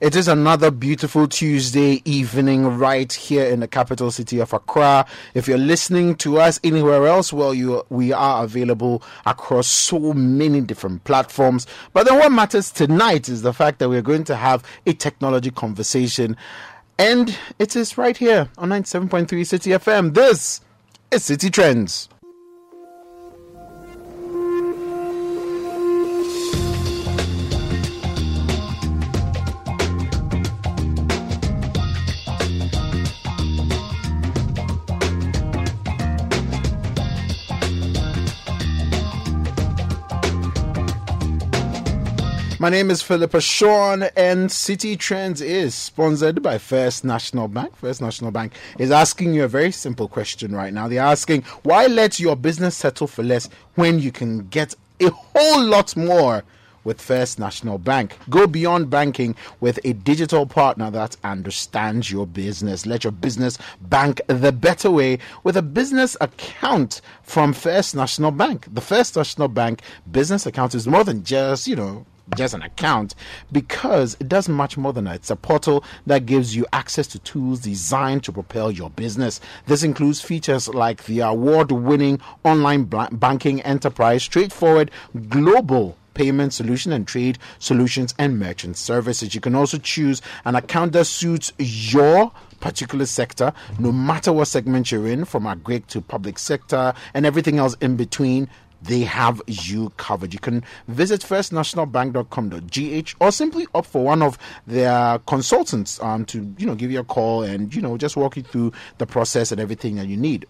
It is another beautiful Tuesday evening right here in the capital city of Accra. If you're listening to us anywhere else, well, we are available across so many different platforms. But then what matters tonight is the fact that we're going to have a technology conversation. And it is right here on 97.3 City FM. This is City Trends. My name is Philippa Sean, and City Trends is sponsored by First National Bank. First National Bank is asking you a very simple question right now. They're asking, why let your business settle for less when you can get a whole lot more with First National Bank? Go beyond banking with a digital partner that understands your business. Let your business bank the better way with a business account from First National Bank. The First National Bank business account is more than just an account, because it does much more than that. It's a portal that gives you access to tools designed to propel your business. This includes features like the award-winning online banking enterprise, straightforward global payment solution and trade solutions and merchant services. You can also choose an account that suits your particular sector, no matter what segment you're in, from agri to public sector and everything else in between. They have you covered. You can visit firstnationalbank.com.gh or simply opt for one of their consultants to give you a call and just walk you through the process and everything that you need.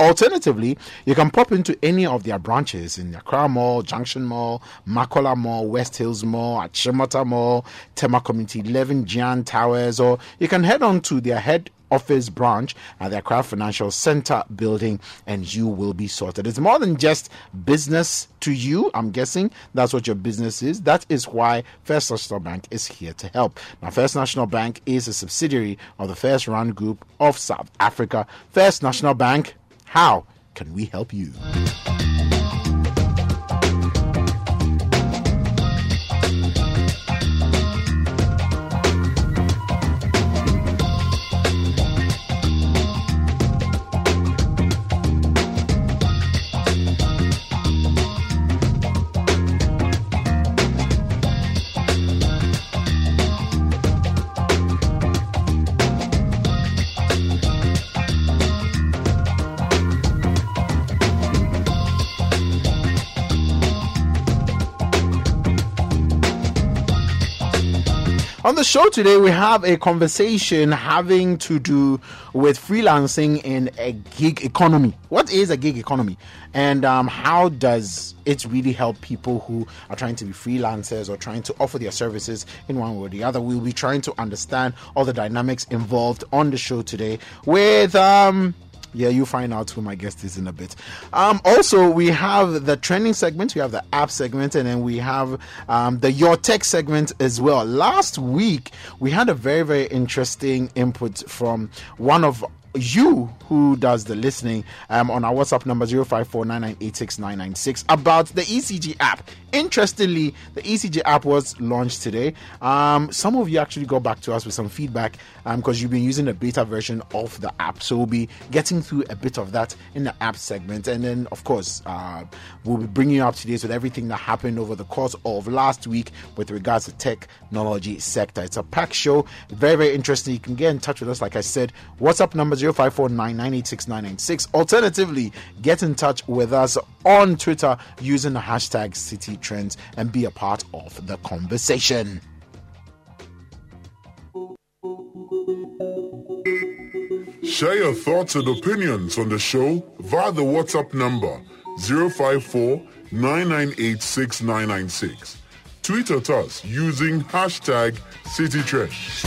Alternatively, you can pop into any of their branches in Accra Mall, Junction Mall, Makola Mall, West Hills Mall, Achimota Mall, Tema Community 11, Jan Towers, or you can head on to their head office branch at the Accra Financial Center building and you will be sorted. It's more than just business to you. I'm guessing that's what your business is. That is why First National Bank is here to help. Now, First National Bank is a subsidiary of the FirstRand Group of South Africa. First National Bank, how can we help you? On the show today, we have a conversation having to do with freelancing in a gig economy. What is a gig economy? And how does it really help people who are trying to be freelancers or trying to offer their services in one way or the other? We'll be trying to understand all the dynamics involved on the show today with... you'll find out who my guest is in a bit. Also, we have the trending segment, we have the app segment, and then we have the Your Tech segment as well. Last week, we had a very, very interesting input from one of you who does the listening on our WhatsApp number 0549986996 about the ECG app. Interestingly, the ECG app was launched today. Some of you actually got back to us with some feedback because you've been using the beta version of the app. So we'll be getting through a bit of that in the app segment. And then, of course, we'll be bringing you up to date with everything that happened over the course of last week with regards to technology sector. It's a packed show. Very, very interesting. You can get in touch with us. Like I said, WhatsApp number 0549986996. Alternatively, get in touch with us on Twitter using the hashtag City Trends and be a part of the conversation. Share your thoughts and opinions on the show via the WhatsApp number 0549986996. Tweet at us using hashtag City Trends.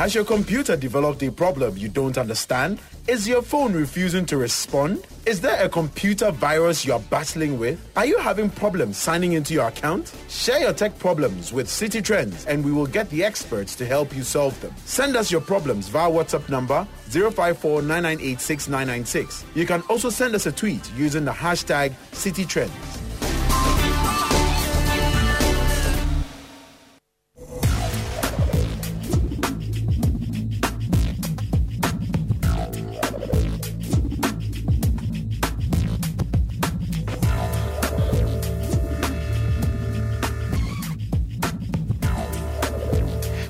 Has your computer developed a problem you don't understand? Is your phone refusing to respond? Is there a computer virus you're battling with? Are you having problems signing into your account? Share your tech problems with City Trends and we will get the experts to help you solve them. Send us your problems via WhatsApp number 054-998-6996. You can also send us a tweet using the hashtag City Trends.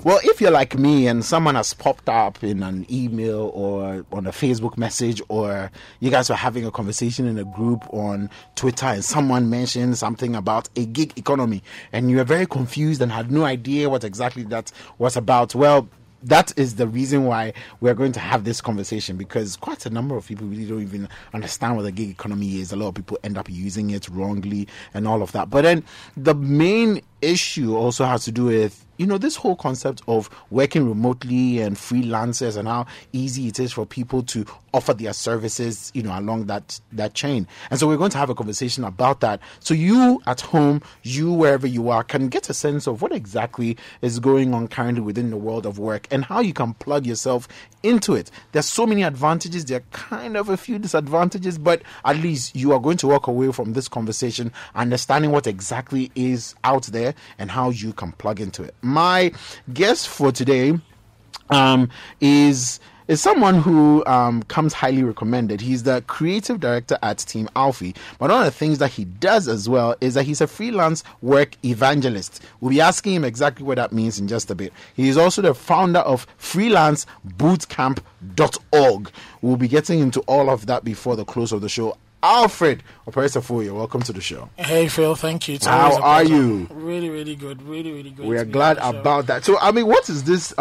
Well, if you're like me and someone has popped up in an email or on a Facebook message, or you guys were having a conversation in a group on Twitter and someone mentioned something about a gig economy and you were very confused and had no idea what exactly that was about, well, that is the reason why we're going to have this conversation, because quite a number of people really don't even understand what the gig economy is. A lot of people end up using it wrongly and all of that. But then the main issue also has to do with, you know, this whole concept of working remotely and freelancers and how easy it is for people to offer their services, you know, along that chain. And so we're going to have a conversation about that. So you at home, you wherever you are, can get a sense of what exactly is going on currently within the world of work and how you can plug yourself into it. There's so many advantages. There are kind of a few disadvantages, but at least you are going to walk away from this conversation understanding what exactly is out there and how you can plug into it. My guest for today is someone who comes highly recommended. He's the creative director at Team Alfie. But one of the things that he does as well is that he's a freelance work evangelist. We'll be asking him exactly what that means in just a bit. He is also the founder of freelancebootcamp.org. We'll be getting into all of that before the close of the show. Alfredo Prysofo, you're welcome to the show. Hey Phil, thank you. How are you? Really good. Really good. We are glad about that. So I mean, what is this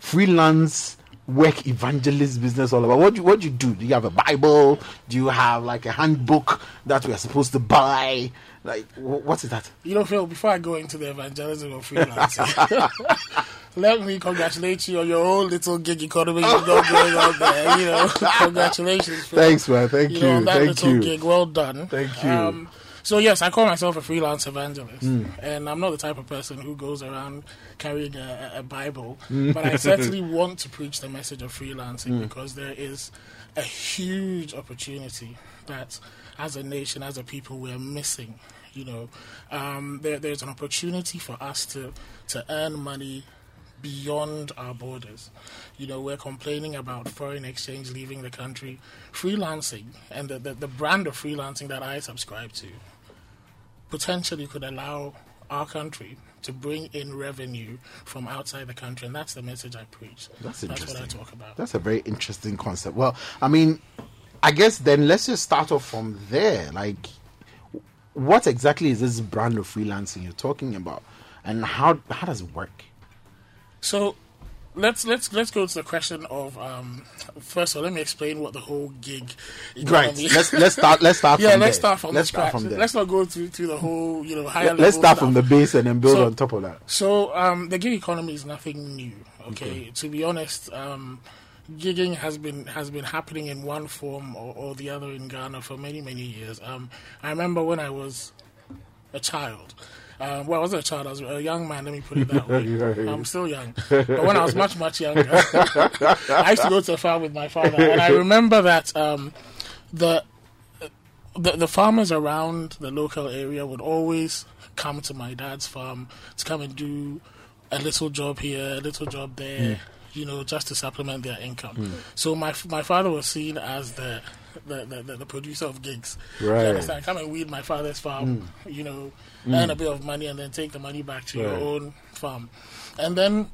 freelance work evangelist business all about? What do you do? Do you have a Bible? Do you have like a handbook that we are supposed to buy? Like, what is that? You know, Phil, before I go into the evangelism of freelancing, let me congratulate you on your own little gig economy you've got going on there. You know, congratulations, Phil. Thanks, man. Thank you. Know, that Thank little you. Gig, well done. Thank you. So, yes, I call myself a freelance evangelist, and I'm not the type of person who goes around carrying a Bible, but I certainly want to preach the message of freelancing because there is a huge opportunity that, as a nation, as a people, we're missing. You know, there's an opportunity for us to earn money beyond our borders. You know, we're complaining about foreign exchange leaving the country. Freelancing and the brand of freelancing that I subscribe to potentially could allow our country to bring in revenue from outside the country, and that's the message I preach. That's what I talk about. That's a very interesting concept. Well, I mean, I guess then let's just start off from there. Like, what exactly is this brand of freelancing you're talking about, and how does it work? So, let's go to the question of first of all, let me explain what the whole gig economy. Right. Let's start. Yeah, from let's there. Start from let's the start from there. Let's not go to the whole, you know, higher level. Let's start from the base and then build on top of that. So the gig economy is nothing new. Okay? To be honest, gigging has been happening in one form or the other in Ghana for many years. I remember when I was a child. Well, I wasn't a child, I was a young man, let me put it that way. I'm still young. But when I was much younger, I used to go to a farm with my father. And I remember that the farmers around the local area would always come to my dad's farm to come and do a little job here, a little job there, you know, just to supplement their income. So my father was seen as the producer of gigs. Right. You understand? Come and weed my father's farm, you know, earn a bit of money and then take the money back to your own farm. And then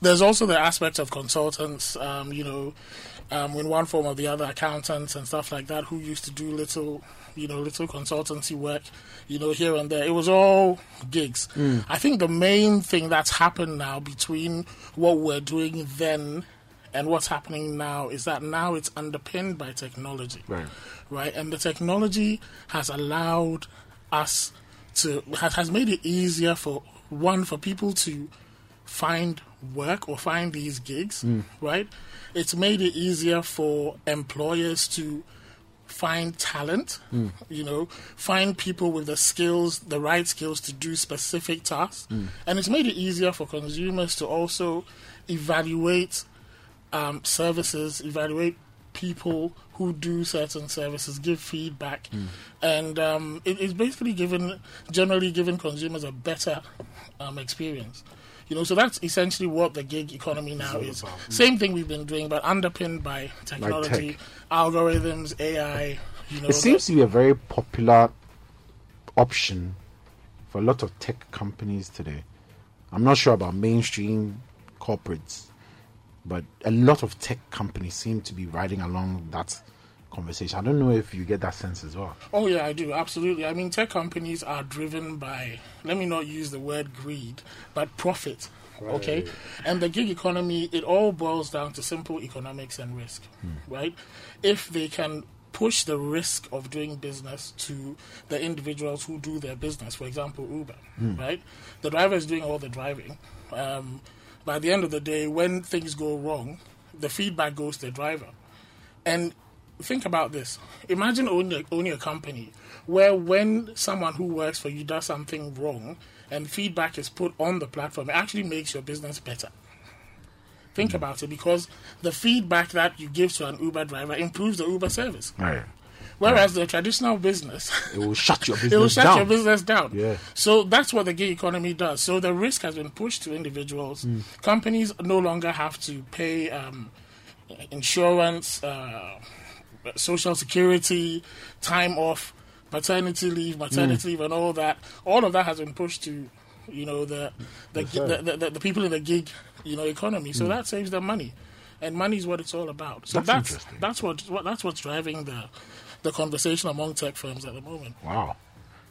there's also the aspect of consultants, you know, in one form or the other, accountants and stuff like that who used to do little consultancy work, you know, here and there. It was all gigs. I think the main thing that's happened now between what we're doing then and what's happening now is that now it's underpinned by technology, right? And the technology has allowed us to, has made it easier for people to find work or find these gigs, right? It's made it easier for employers to find talent, you know, find people with the skills, the right skills to do specific tasks. And it's made it easier for consumers to also evaluate services, evaluate people who do certain services, give feedback. And it's basically generally given consumers a better experience. You know, so that's essentially what the gig economy now is. Same thing we've been doing, but underpinned by technology, like tech, algorithms, AI. You know, it seems to be a very popular option for a lot of tech companies today. I'm not sure about mainstream corporates, but a lot of tech companies seem to be riding along that conversation. I don't know if you get that sense as well. Oh, yeah, I do. Absolutely. I mean, tech companies are driven by, let me not use the word greed, but profit. Right. Okay? And the gig economy, it all boils down to simple economics and risk, right? If they can push the risk of doing business to the individuals who do their business, for example, Uber, right? The driver is doing all the driving. By the end of the day, when things go wrong, the feedback goes to the driver. And think about this. Imagine owning a company where when someone who works for you does something wrong and feedback is put on the platform, it actually makes your business better. Think about it, because the feedback that you give to an Uber driver improves the Uber service. Right. Whereas the traditional business... It will shut your business down. Yeah. So that's what the gig economy does. So the risk has been pushed to individuals. Companies no longer have to pay insurance... Social security, time off, paternity leave, maternity leave, and all that. All of that has been pushed to, you know, the people in the gig, you know, economy. So that saves them money, and money is what it's all about. So that's what's driving the conversation among tech firms at the moment. Wow.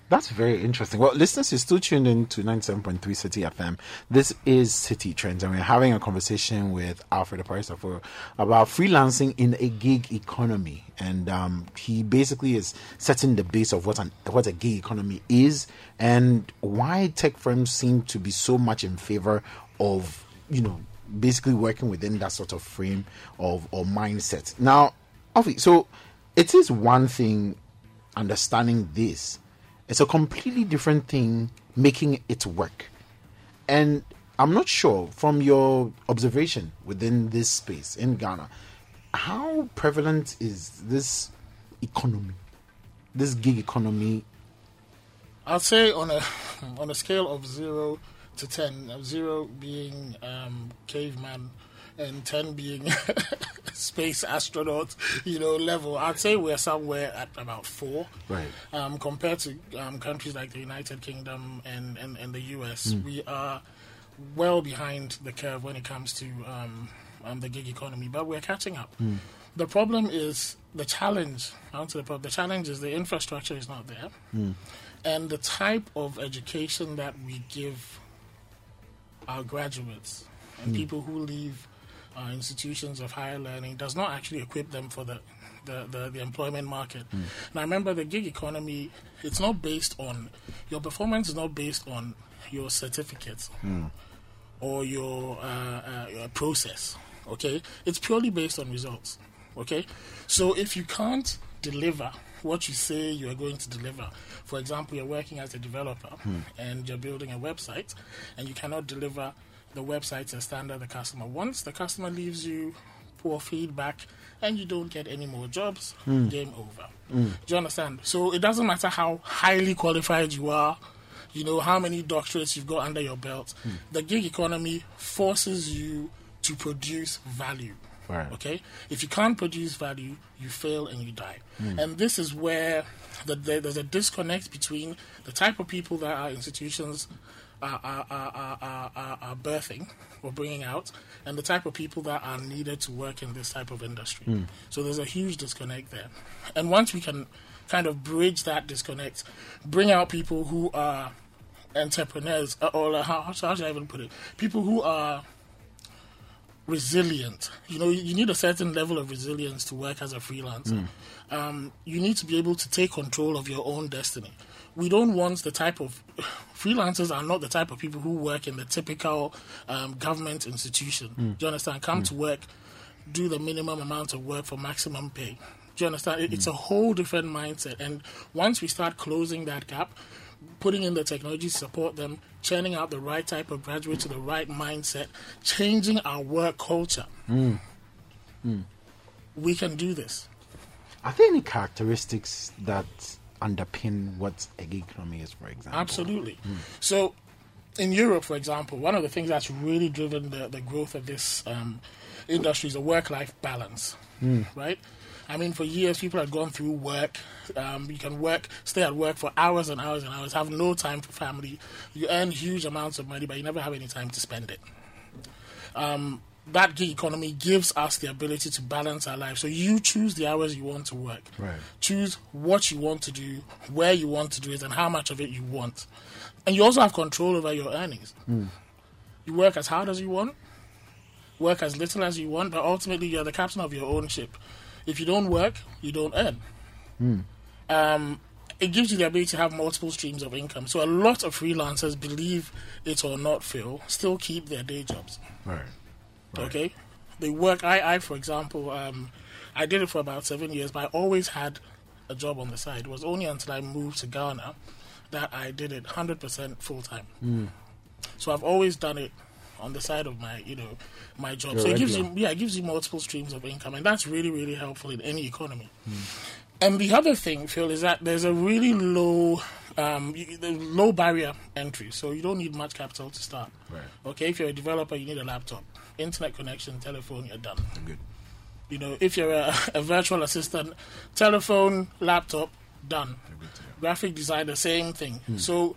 That's very interesting. Well, listeners, you're still tuned in to 97.3 City FM. This is City Trends, and we're having a conversation with Alfredo Prysofo about freelancing in a gig economy. And he basically is setting the base of what a gig economy is and why tech firms seem to be so much in favor of, you know, basically working within that sort of frame of or mindset. Now, Alfie, so it is one thing understanding this. It's a completely different thing making it work. And I'm not sure, from your observation within this space in Ghana, how prevalent is this economy, this gig economy? I'll say on a scale of 0 to 10, 0 being caveman and 10 being space astronaut, you know, level, I'd say we're somewhere at about 4. Right. Compared to countries like the United Kingdom and the US, we are well behind the curve when it comes to the gig economy, but we're catching up. The problem is, the challenge is the infrastructure is not there, and the type of education that we give our graduates and people who leave institutions of higher learning does not actually equip them for the employment market. Now, remember, the gig economy, it's not based on your performance, is not based on your certificates or your process. Okay, it's purely based on results. Okay, so if you can't deliver what you say you are going to deliver, for example, you're working as a developer and you're building a website, and you cannot deliver the website's a standard the customer wants. The customer leaves you, poor feedback, and you don't get any more jobs. Game over. Do you understand? So it doesn't matter how highly qualified you are, you know, how many doctorates you've got under your belt. The gig economy forces you to produce value. Right. Okay? If you can't produce value, you fail and you die. And this is where there's a disconnect between the type of people that our institutions are birthing or bringing out, and the type of people that are needed to work in this type of industry. So there's a huge disconnect there. And once we can kind of bridge that disconnect, bring out people who are entrepreneurs, or how should I even put it? People who are resilient. You know, you need a certain level of resilience to work as a freelancer. You need to be able to take control of your own destiny. we don't want the type of freelancers are not the type of people who work in the typical government institution. Do you understand? Come to work, do the minimum amount of work for maximum pay. Do you understand? It's a whole different mindset. And once we start closing that gap, putting in the technology to support them, churning out the right type of graduates to the right mindset, changing our work culture, we can do this. Are there any characteristics that underpin what a gig economy is, for example? Absolutely. So in Europe, for example, one of the things that's really driven the growth of this industry is a work-life balance, right? I mean, for years, people had gone through work. You can work, stay at work for hours and hours and hours, have no time for family. You earn huge amounts of money, but you never have any time to spend it. That gig economy gives us the ability to balance our lives. So you choose the hours you want to work. Right. Choose what you want to do, where you want to do it, and how much of it you want. And you also have control over your earnings. You work as hard as you want, work as little as you want, but ultimately you're the captain of your own ship. If you don't work, you don't earn. It gives you the ability to have multiple streams of income. So a lot of freelancers, believe it or not, Phil, still keep their day jobs. Right. Okay? They work. I for example, I did it for about 7 years, but I always had a job on the side. It was only until I moved to Ghana that I did it 100% full-time. So I've always done it on the side of my, my job. You're so it gives you, it gives you multiple streams of income, and that's really, really helpful in any economy. And the other thing, Phil, is that there's a really low barrier entry, so you don't need much capital to start. Right. Okay, if you're a developer, you need a laptop, internet connection, telephone, you're done. Good. You know, if you're a virtual assistant, telephone, laptop, done. Good, yeah. Graphic design, the same thing. So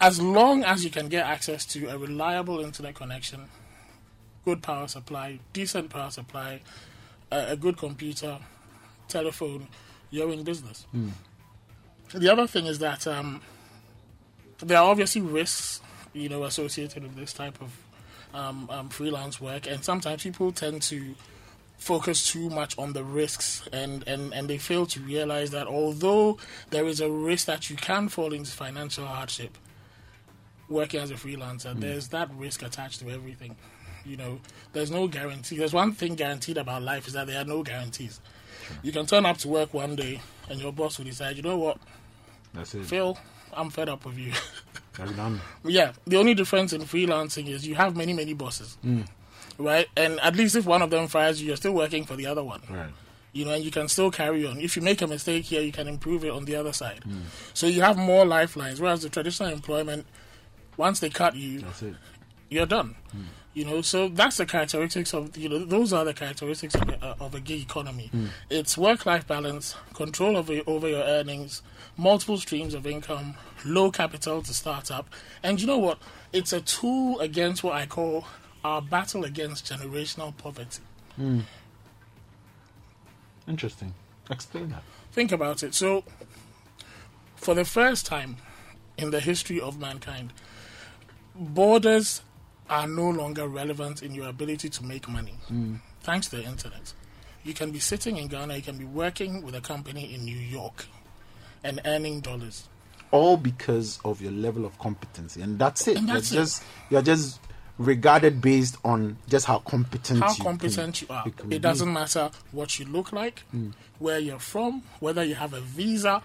as long as you can get access to a reliable internet connection, good power supply, decent power supply, a good computer, telephone, you're in business. The other thing is that there are obviously risks, associated with this type of freelance work, and sometimes people tend to focus too much on the risks, and they fail to realize that although there is a risk that you can fall into financial hardship working as a freelancer, there's that risk attached to everything. There's no guarantee. There's one thing guaranteed about life, is that there are no guarantees. Sure. You can turn up to work one day and your boss will decide, you know what, that's it, Phil, I'm fed up with you. That's done. Yeah, the only difference in freelancing is you have many, many bosses, right? And at least if one of them fires you, you're still working for the other one. Right. And you can still carry on. If you make a mistake here, you can improve it on the other side. So you have more lifelines, whereas the traditional employment, once they cut you, that's it, you're done. So that's the characteristics of, those are the characteristics of a gig economy. It's work-life balance, control over your earnings, multiple streams of income, low capital to start up. And you know what? It's a tool against what I call our battle against generational poverty. Interesting. Explain that. Think about it. So, for the first time in the history of mankind, borders are no longer relevant in your ability to make money, thanks to the internet. You can be sitting in Ghana, you can be working with a company in New York and earning dollars. All because of your level of competency. And that's it. And that's you're just regarded based on just how competent you are. It doesn't matter what you look like, where you're from, whether you have a visa,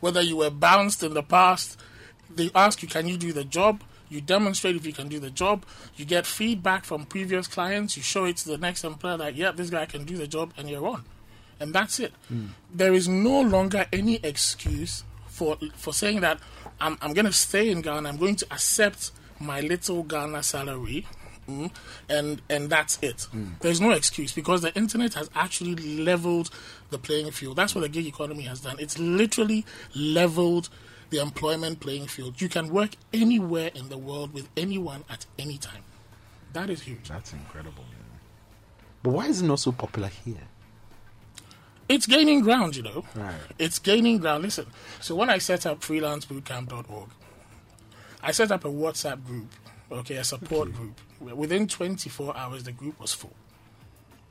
whether you were bounced in the past. They ask you, can you do the job? You demonstrate if you can do the job. You get feedback from previous clients. You show it to the next employer that, yeah, this guy can do the job, and you're on. And that's it. There is no longer any excuse for saying that I'm going to stay in Ghana. I'm going to accept my little Ghana salary, and that's it. There's no excuse, because the internet has actually leveled the playing field. That's what the gig economy has done. It's literally leveled the employment playing field. You can work anywhere in the world with anyone at any time. That is huge. That's incredible, man. But why is it not so popular here? It's gaining ground, Right. It's gaining ground. Listen, so when I set up freelancebootcamp.org, I set up a WhatsApp group, a support group. Within 24 hours, the group was full.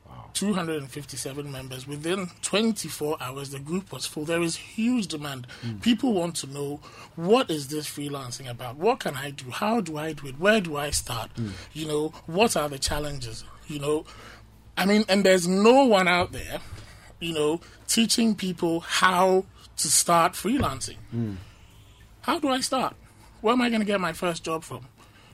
Wow. 257 members. Within 24 hours, the group was full. There is huge demand. People want to know, what is this freelancing about? What can I do? How do I do it? Where do I start? You know, what are the challenges? You know, I mean, and there's no one out there, you know, teaching people how to start freelancing. How do I start? Where am I going to get my first job from?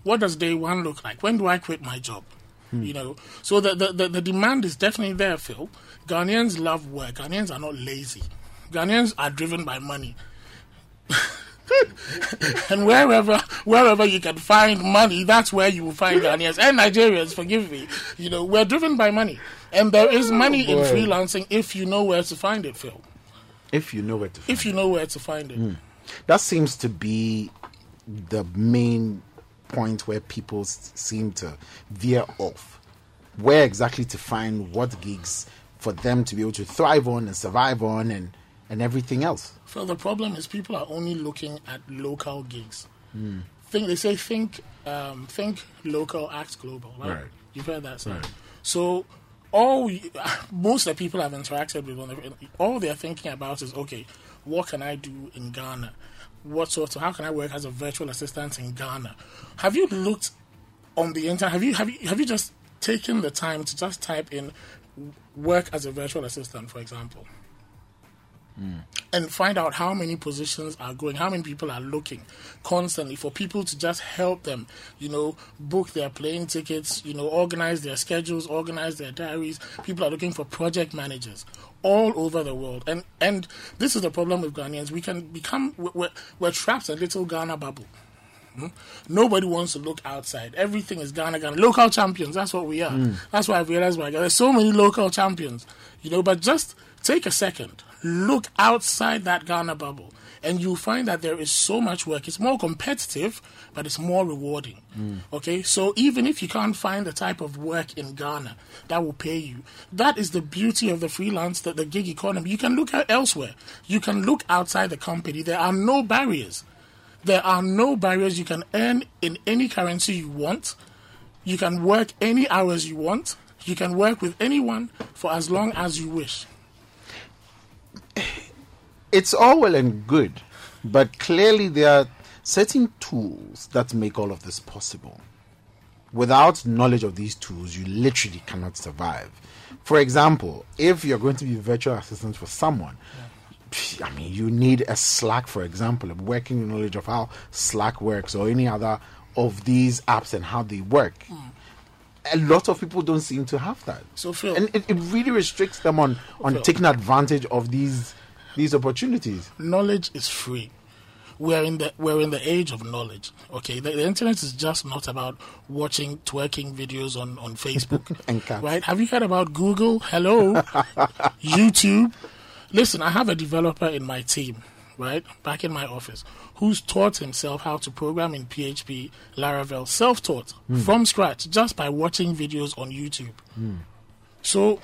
What does day one look like? When do I quit my job? You know, so the demand is definitely there, Phil. Ghanaians love work. Ghanaians are not lazy. Ghanaians are driven by money. And wherever you can find money, that's where you will find Ghanaians. And Nigerians, forgive me. You know, we're driven by money. And there is money in freelancing if you know where to find it, Phil. If you know where to find it. That seems to be the main point where people seem to veer off, where exactly to find what gigs for them to be able to thrive on and survive on and everything else. So the problem is people are only looking at local gigs. Think local, act global. Right? You've heard that saying. Right. So most of the people I've interacted with, all they're thinking about is, okay, what can I do in Ghana? How can I work as a virtual assistant in Ghana? Have you looked on the internet? Have you just taken the time to just type in work as a virtual assistant, for example, and find out how many positions are going, how many people are looking constantly for people to just help them, you know, book their plane tickets, you know, organize their schedules, organize their diaries. People are looking for project managers all over the world. And this is the problem with Ghanaians. We can become, we're trapped in a little Ghana bubble. Nobody wants to look outside. Everything is Ghana. Local champions, that's what we are. That's why I realized there's so many local champions, you know, but just take a second, look outside that Ghana bubble, and you'll find that there is so much work. It's more competitive, but it's more rewarding. Okay, so even if you can't find the type of work in Ghana that will pay you, that is the beauty of the freelance, that the gig economy. You can look at elsewhere. You can look outside the company. There are no barriers. You can earn in any currency you want. You can work any hours you want. You can work with anyone for as long as you wish. It's all well and good, but clearly there are certain tools that make all of this possible. Without knowledge of these tools, you literally cannot survive. For example, if you're going to be a virtual assistant for someone, I mean, you need a Slack, for example, a working knowledge of how Slack works or any other of these apps and how they work. A lot of people don't seem to have that. So Phil, and it really restricts them on taking advantage of these opportunities. Knowledge is free. We're in the age of knowledge. Okay, the internet is just not about watching twerking videos on Facebook. And cats. Right? Have you heard about Google? Hello, YouTube. Listen, I have a developer in my team, right, back in my office, who's taught himself how to program in PHP, Laravel, self-taught, from scratch, just by watching videos on YouTube. So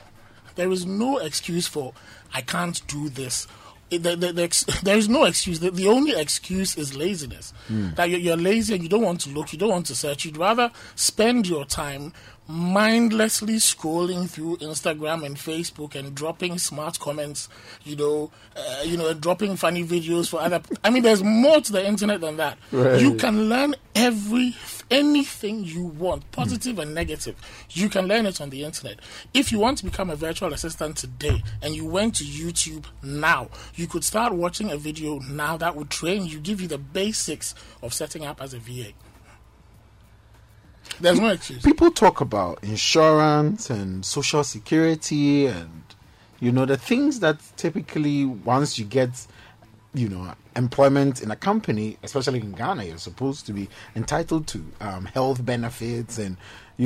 there is no excuse for, I can't do this. There is no excuse. The only excuse is laziness. That you're lazy and you don't want to look, you don't want to search. You'd rather spend your time mindlessly scrolling through Instagram and Facebook and dropping smart comments, dropping funny videos for other. I mean, there's more to the internet than that. Right. You can learn anything you want, positive and negative. You can learn it on the internet. If you want to become a virtual assistant today and you went to YouTube now, you could start watching a video now that would train you, give you the basics of setting up as a VA. There's no excuse. People talk about insurance and social security and, the things that typically once you get, employment in a company, especially in Ghana, you're supposed to be entitled to health benefits and,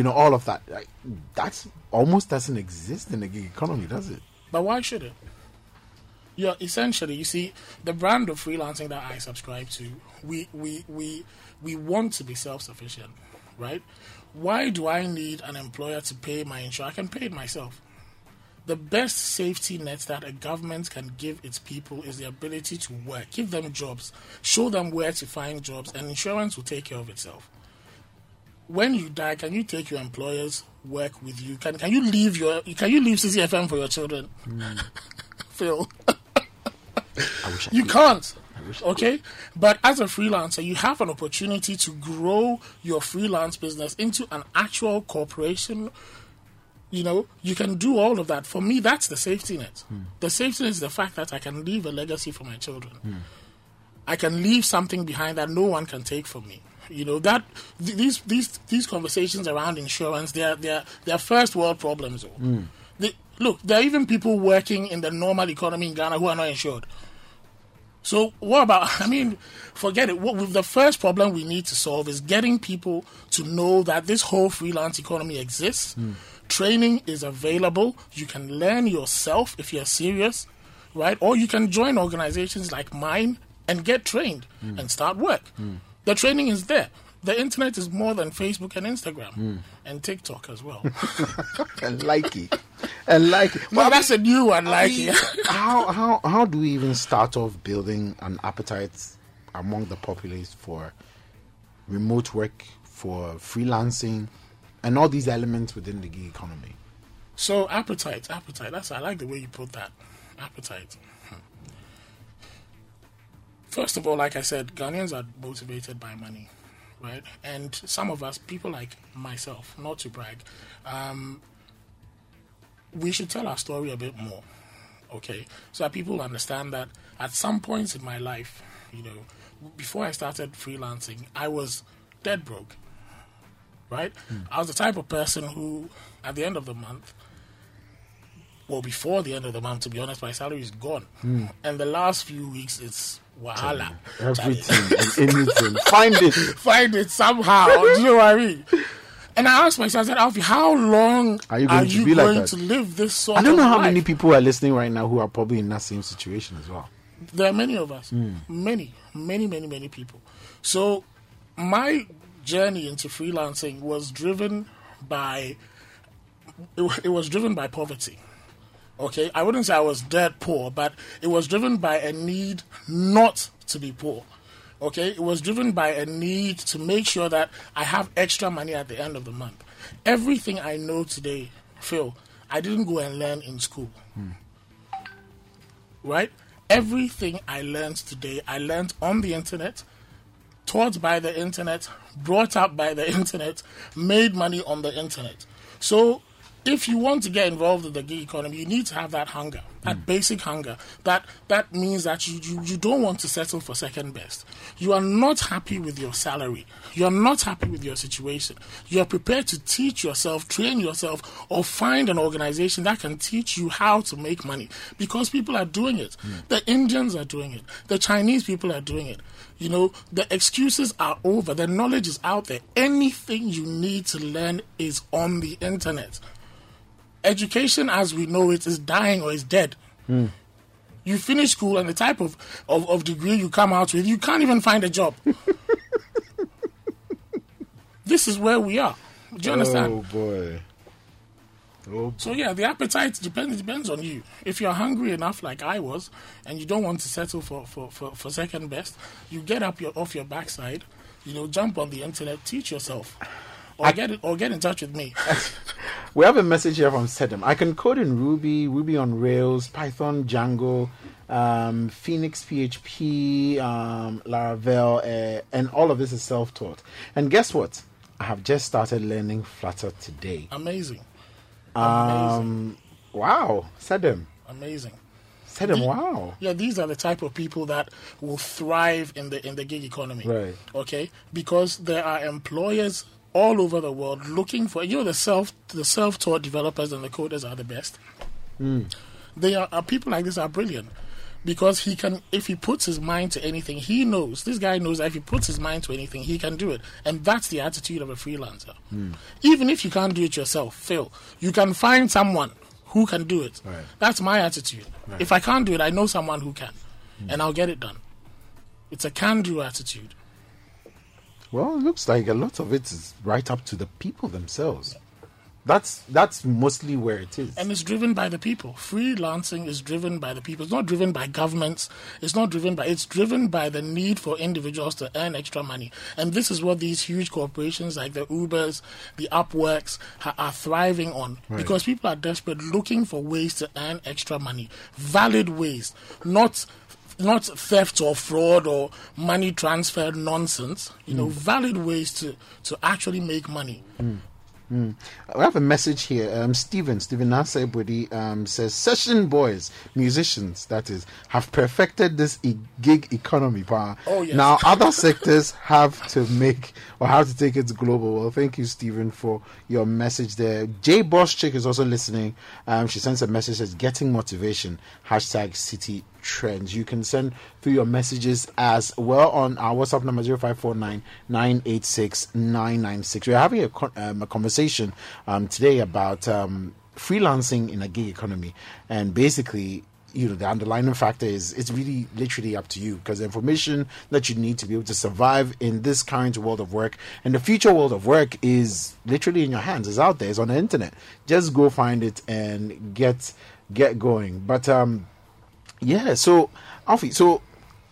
all of that. Like, that's almost doesn't exist in the gig economy, does it? But why should it? Essentially, the brand of freelancing that I subscribe to, we want to be self-sufficient. Right? Why do I need an employer to pay my insurance? I can pay it myself. The best safety net that a government can give its people is the ability to work. Give them jobs. Show them where to find jobs, and insurance will take care of itself. When you die, can you take your employer's work with you? Can you leave CCFM for your children? Mm. Phil. I wish I could. Can't. Okay, but as a freelancer, you have an opportunity to grow your freelance business into an actual corporation. You know, you can do all of that. For me, that's the safety net. Mm. The safety net is the fact that I can leave a legacy for my children. Mm. I can leave something behind that no one can take from me. You know, that these conversations around insurance, they're first world problems. Mm. There are even people working in the normal economy in Ghana who are not insured. So what about, forget it. The first problem we need to solve is getting people to know that this whole freelance economy exists. Mm. Training is available. You can learn yourself if you're serious, right? Or you can join organizations like mine and get trained and start work. Mm. The training is there. The internet is more than Facebook and Instagram and TikTok as well. And likey. Well, that's a new one, likey. How do we even start off building an appetite among the populace for remote work, for freelancing, and all these elements within the gig economy? So appetite. I like the way you put that. Appetite. First of all, like I said, Ghanaians are motivated by money. Right? And some of us, people like myself, not to brag, we should tell our story a bit more, okay? So that people understand that at some points in my life, you know, before I started freelancing, I was dead broke, right? Mm. I was the type of person who, at the end of the month, well, before the end of the month, to be honest, my salary is gone. Mm. And the last few weeks, it's wahala. Everything and anything. Find it somehow. Do you know what I mean? And I asked myself, I said, Alfie, how long are you going to live this sort of life? I don't know how many people are listening right now who are probably in that same situation as well. There are many of us. Mm. Many people. So my journey into freelancing was driven by... It was driven by poverty. Okay, I wouldn't say I was dirt poor, but it was driven by a need not to be poor. Okay, it was driven by a need to make sure that I have extra money at the end of the month. Everything I know today, Phil, I didn't go and learn in school. Hmm. Right? Everything I learned today, I learned on the internet, taught by the internet, brought up by the internet, made money on the internet. So... if you want to get involved in the gig economy, you need to have that hunger, that basic hunger. That means that you don't want to settle for second best. You are not happy with your salary. You are not happy with your situation. You are prepared to teach yourself, train yourself, or find an organization that can teach you how to make money. Because people are doing it. Mm. The Indians are doing it. The Chinese people are doing it. You know, the excuses are over. The knowledge is out there. Anything you need to learn is on the internet. Education as we know it is dying or is dead. Mm. You finish school and the type of degree you come out with, you can't even find a job. This is where we are. Do you understand? Oh boy. So yeah, the appetite depends on you. If you're hungry enough like I was and you don't want to settle for second best, you get up off your backside, you know, jump on the internet, teach yourself. Or get in touch with me. We have a message here from Sedem. I can code in Ruby, Ruby on Rails, Python, Django, Phoenix, PHP, Laravel, and all of this is self-taught. And guess what? I have just started learning Flutter today. Amazing. Wow, Sedem. Amazing. Sedem, wow. Yeah, these are the type of people that will thrive in the gig economy. Right. Okay, because there are employers all over the world looking for, you know, the self-taught developers and the coders are the best. Mm. They are people like this are brilliant because he can, if he puts his mind to anything, he knows, this guy knows that if he puts his mind to anything, he can do it. And that's the attitude of a freelancer. Mm. Even if you can't do it yourself, Phil, you can find someone who can do it. Right. That's my attitude. Right. If I can't do it, I know someone who can and I'll get it done. It's a can-do attitude. Well, it looks like a lot of it is right up to the people themselves. That's mostly where it is. And it's driven by the people. Freelancing is driven by the people. It's not driven by governments. It's driven by the need for individuals to earn extra money. And this is what these huge corporations like the Ubers, the Upworks are thriving on. Right. Because people are desperate, looking for ways to earn extra money. Valid ways. Not theft or fraud or money transfer nonsense. Valid ways to actually make money. Mm. Mm. We have a message here. Stephen Nasebudi says, session boys, musicians, that is, have perfected this gig economy power. Oh, yes. Now other sectors have to take it global. Well, thank you, Stephen, for your message there. J Boss Chick is also listening. She sends a message that says, getting motivation, #CityTrends. You can send through your messages as well on our WhatsApp number 0549 986 996. We're having a conversation today about freelancing in a gig economy, and basically the underlying factor is it's really literally up to you, because the information that you need to be able to survive in this current world of work and the future world of work is literally in your hands. It's out there. It's on the internet. Just go find it and get going. But yeah, so Alfie, so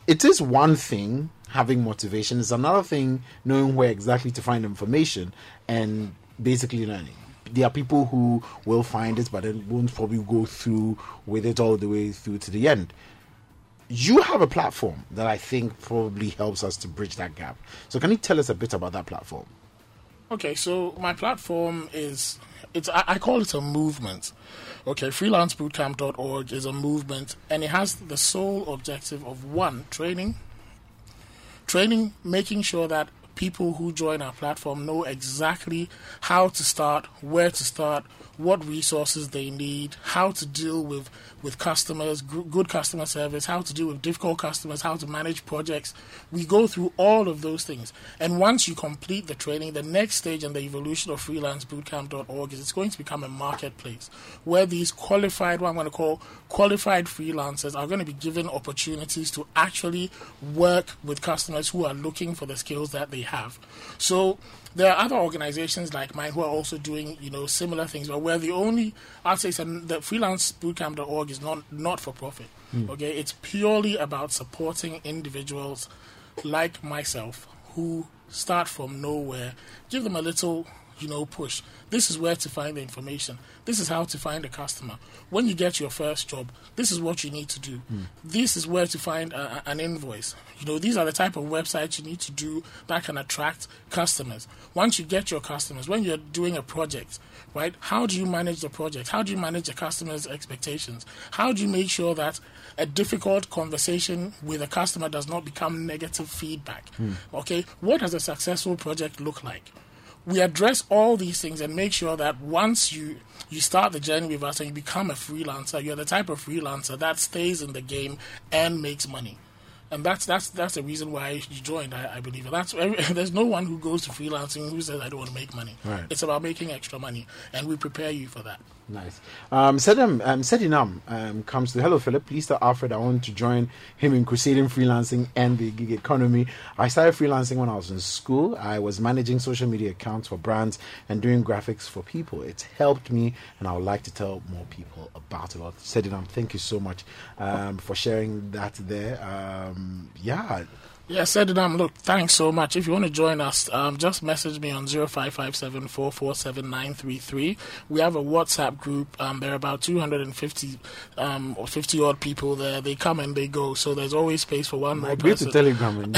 it is one thing having motivation, it's another thing knowing where exactly to find information and basically learning. There are people who will find it but then won't probably go through with it all the way through to the end. You have a platform that I think probably helps us to bridge that gap. So can you tell us a bit about that platform? Okay, so my platform is, I call it a movement. Okay, freelancebootcamp.org is a movement, and it has the sole objective of one, training, making sure that people who join our platform know exactly how to start, where to start, what resources they need, how to deal with customers, good customer service, how to deal with difficult customers, how to manage projects. We go through all of those things. And once you complete the training, the next stage in the evolution of freelancebootcamp.org is it's going to become a marketplace where these qualified, what I'm going to call qualified freelancers, are going to be given opportunities to actually work with customers who are looking for the skills that they have. So there are other organizations like mine who are also doing, similar things, but where the only, I'd say, that freelancebootcamp.org is not for profit. Mm. Okay, it's purely about supporting individuals like myself who start from nowhere. Give them a little, push. This is where to find the information. This is how to find a customer. When you get your first job, this is what you need to do. Mm. This is where to find an invoice. These are the type of websites you need to do that can attract customers. Once you get your customers, when you're doing a project, right, how do you manage the project? How do you manage the customer's expectations? How do you make sure that a difficult conversation with a customer does not become negative feedback? Mm. Okay, what does a successful project look like? We address all these things and make sure that once you start the journey with us and you become a freelancer, you're the type of freelancer that stays in the game and makes money. And that's the reason why you joined, I believe. There's no one who goes to freelancing who says, I don't want to make money. Right. It's about making extra money, and we prepare you for that. Nice. Sedinam comes to, hello, Philip. Please tell Alfred I want to join him in crusading freelancing and the gig economy. I started freelancing when I was in school. I was managing social media accounts for brands and doing graphics for people. It's helped me, and I would like to tell more people about it. Sedinam, thank you so much for sharing that there. Sedinam, look, thanks so much. If you want to join us, just message me on 0557447933. We have a WhatsApp group. There are about 250 or 50-odd people there. They come and they go, so there's always space for one more person. To Telegram and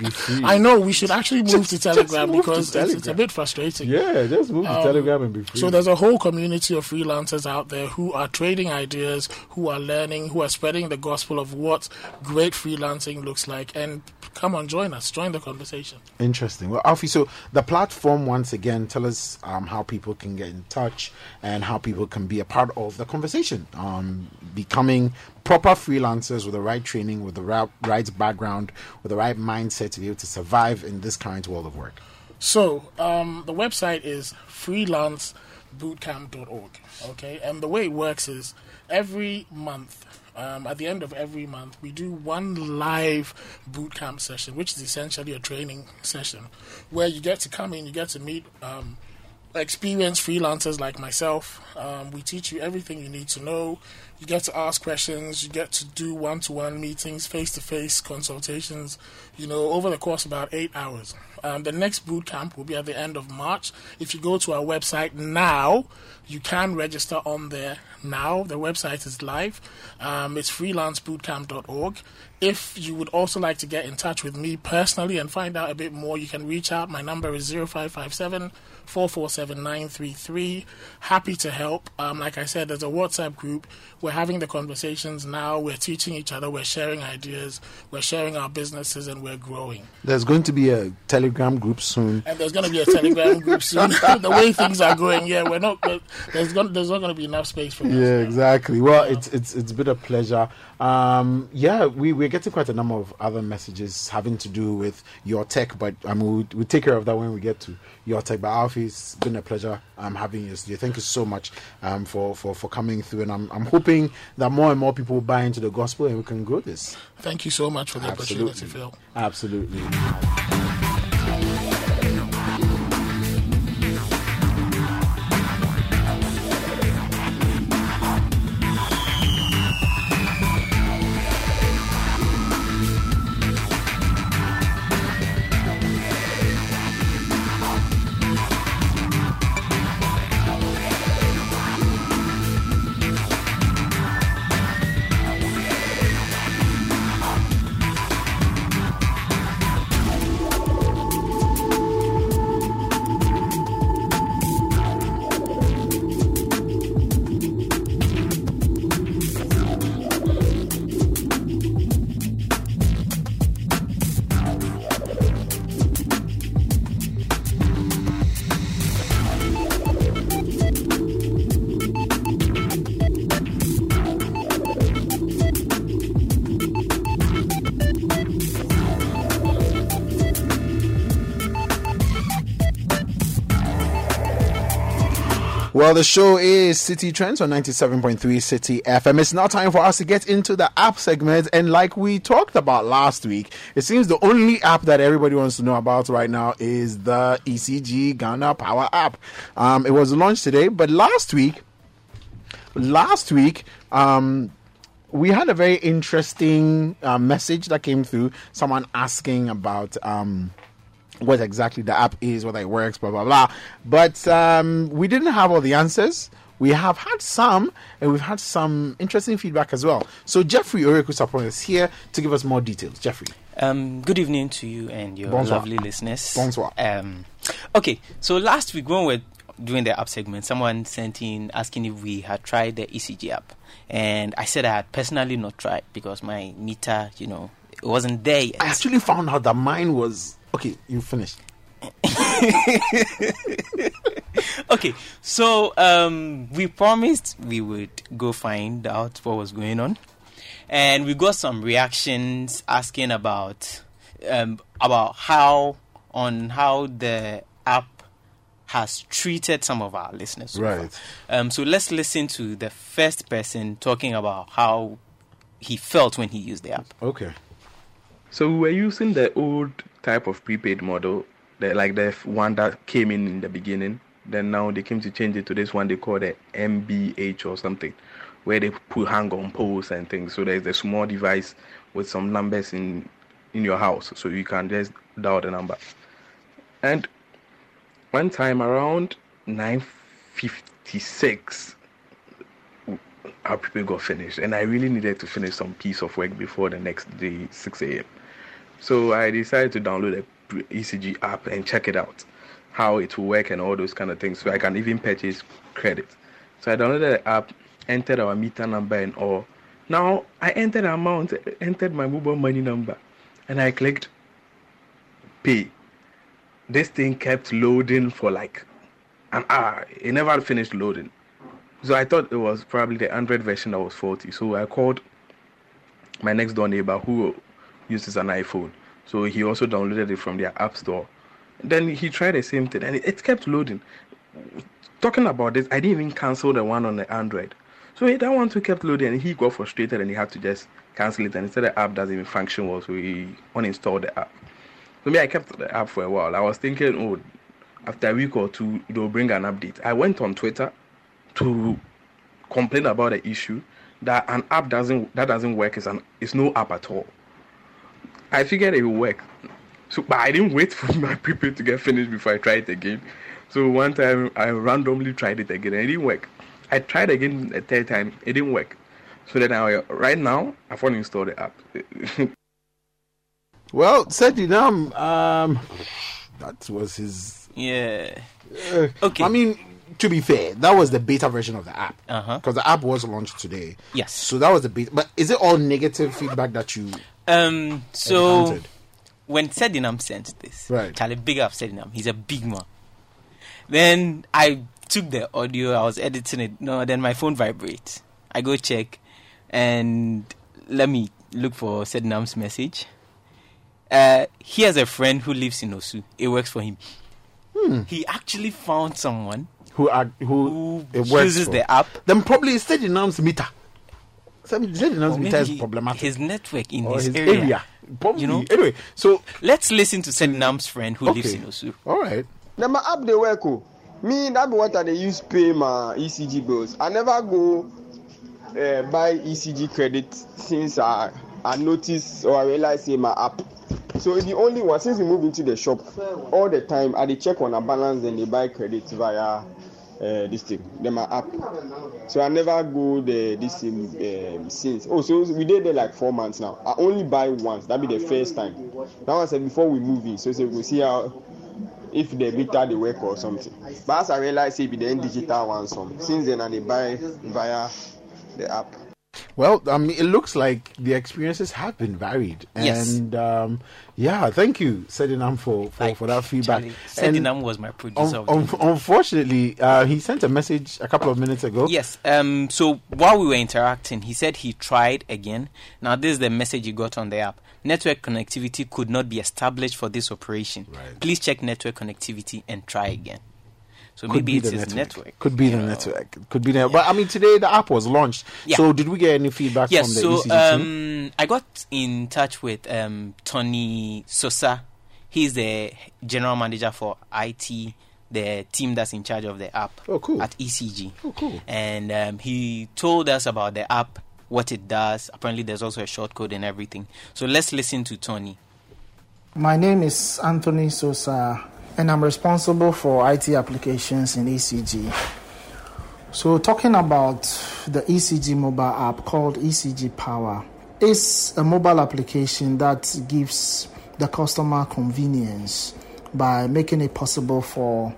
be free. I know, we should actually move to Telegram because it's a bit frustrating. Yeah, just move to Telegram and be free. So there's a whole community of freelancers out there who are trading ideas, who are learning, who are spreading the gospel of what great freelancing looks like, and come on, join us. Join the conversation. Interesting. Well, Alfie, so the platform, once again, tell us how people can get in touch and how people can be a part of the conversation on becoming proper freelancers with the right training, with the right background, with the right mindset to be able to survive in this current world of work. So the website is freelancebootcamp.org, okay? And the way it works is every month, at the end of every month, we do one live bootcamp session, which is essentially a training session, where you get to come in, you get to meet experienced freelancers like myself. We teach you everything you need to know. You get to ask questions. You get to do one-to-one meetings, face-to-face consultations, you know, over the course of about 8 hours. The next bootcamp will be at the end of March. If you go to our website now, you can register on there now. The website is live. It's freelancebootcamp.org. If you would also like to get in touch with me personally and find out a bit more, you can reach out. My number is 0557-447-933. Happy to help. Like I said, there's a WhatsApp group. We're having the conversations now. We're teaching each other. We're sharing ideas. We're sharing our businesses, and we're growing. There's going to be a Telegram group soon. And there's going to be a Telegram group soon. The way things are going, yeah, we're not. There's not going to be enough space for us. Yeah, exactly. Well, it's been a pleasure. Yeah, we're getting quite a number of other messages having to do with your tech, but we'll take care of that when we get to your tech. But Alfie, it's been a pleasure having you. Thank you so much for coming through, and I'm hoping that more and more people buy into the gospel and we can grow this. Thank you so much for the opportunity, Phil. Absolutely. Well, the show is City Trends on 97.3 City FM. It's now time for us to get into the app segment. And like we talked about last week, it seems the only app that everybody wants to know about right now is the ECG Ghana Power app. It was launched today, but last week, we had a very interesting message that came through. Someone asking about what exactly the app is, whether it works, blah, blah, blah. But we didn't have all the answers. We have had some, and we've had some interesting feedback as well. So Jeffrey Orekusapon is here to give us more details. Jeffrey. Good evening to you and your Bonsoir. Lovely listeners. Bonsoir. Okay, so last week when we were doing the app segment, someone sent in asking if we had tried the ECG app. And I said I had personally not tried because my meter, you know, it wasn't there yet. I actually found out that mine was... Okay, you finished. Okay, so we promised we would go find out what was going on, and we got some reactions asking about how the app has treated some of our listeners. So right. Far. So let's listen to the first person talking about how he felt when he used the app. Okay. So we were using the old type of prepaid model, like the one that came in the beginning. Then now they came to change it to this one they call the MBH or something, where they put hang on poles and things. So there's a small device with some numbers in your house, so you can just dial the number. And one time around 9:56, our prepaid got finished, and I really needed to finish some piece of work before the next day, 6 a.m. So I decided to download the ECG app and check it out, how it will work and all those kind of things, so I can even purchase credit. So I downloaded the app, entered our meter number and all. Now I entered the amount, entered my mobile money number, and I clicked pay. This thing kept loading for like an hour. It never finished loading. So I thought it was probably the Android version that was faulty. So I called my next door neighbor who uses an iPhone, so he also downloaded it from their app store. Then he tried the same thing, and it kept loading. Talking about this, I didn't even cancel the one on the Android, so that one too kept loading, and he got frustrated and he had to just cancel it. And he said the app doesn't even function well, so he uninstalled the app. So me, I kept the app for a while. I was thinking, oh, after a week or two, they'll bring an update. I went on Twitter to complain about the issue that an app doesn't work. It's no app at all. I figured it would work. So, but I didn't wait for my prepaid to get finished before I tried it again. So one time I randomly tried it again and it didn't work. I tried again a third time, it didn't work. So then right now, I've only installed the app. Well, Sajidam, that was his... Yeah. Okay. I mean, to be fair, that was the beta version of the app. Uh-huh. Because the app was launched today. Yes. So that was the beta. But is it all negative feedback that you... encountered? When Sedinam sent this, right. Charlie, big up Sedinam. He's a big man. Then I took the audio. I was editing it. No, then my phone vibrates. I go check, and let me look for Sedinam's message. He has a friend who lives in Osu. It works for him. He actually found someone who uses the app. Then probably Sedinam's meter. Sedinam's meter is problematic. His network in his area. Probably. You know? Anyway, so let's listen to Sedinam's friend who lives in Osu. All right. Now my app they work. Me that be what I use pay my ECG bills. I never go buy ECG credit since I noticed or I realized in my app. So the only one since we move into the shop all the time I they check on a balance and they buy credit via this thing. Then my app. So I never go this thing since. Oh, so we did it like 4 months now. I only buy once. That be the first time. Now I said before we move in, so we see how. If they beta, they work or something. But as I realized, it be the digital one. Some since then, and they buy via the app. Well, it looks like the experiences have been varied. And, yes. Thank you, Sedinam, for that feedback. Sedinam was my producer. Unfortunately, he sent a message a couple of minutes ago. Yes. So while we were interacting, he said he tried again. Now, this is the message he got on the app. Network connectivity could not be established for this operation. Right. Please check network connectivity and try again. So maybe it's his network. Could be the network. Could be there. Yeah. But today the app was launched. Yeah. So did we get any feedback from the ECG team? I got in touch with Tony Sosa. He's the general manager for IT, the team that's in charge of the app at ECG. Oh, cool. And he told us about the app, what it does. Apparently there's also a short code and everything. So let's listen to Tony. My name is Anthony Sosa. And I'm responsible for IT applications in ECG. So talking about the ECG mobile app called ECG Power, it's a mobile application that gives the customer convenience by making it possible for